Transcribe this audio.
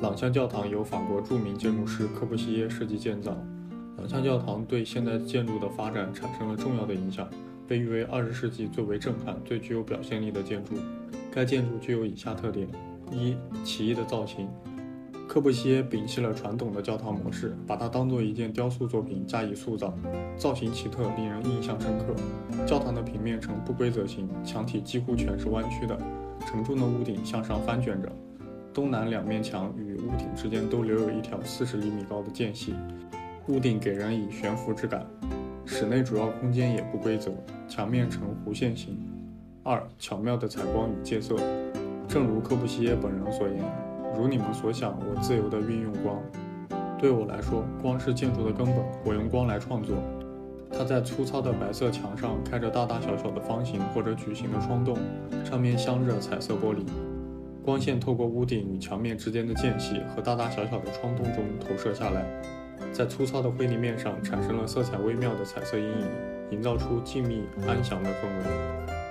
朗香教堂由法国著名建筑师柯布西耶设计建造。朗香教堂对现代建筑的发展产生了重要的影响，被誉为20世纪最为震撼、最具有表现力的建筑。该建筑具有以下特点：一、奇异的造型。柯布西耶摒弃了传统的教堂模式，把它当作一件雕塑作品加以塑造，造型奇特，令人印象深刻。教堂的平面呈不规则形，墙体几乎全是弯曲的，沉重的屋顶向上翻卷着，东南两面墙与屋顶之间都留有一条40厘米高的间隙，屋顶给人以悬浮之感。室内主要空间也不规则，墙面呈弧线形。二、巧妙的采光与借色。正如柯布西耶本人所言，如你们所想，我自由地运用光。对我来说，光是建筑的根本，我用光来创作。它在粗糙的白色墙上开着大大小小的方形或者矩形的窗洞，上面镶着彩色玻璃。光线透过屋顶与墙面之间的间隙和大大小小的窗洞中投射下来，在粗糙的灰泥面上产生了色彩微妙的彩色阴影，营造出静谧安详的氛围。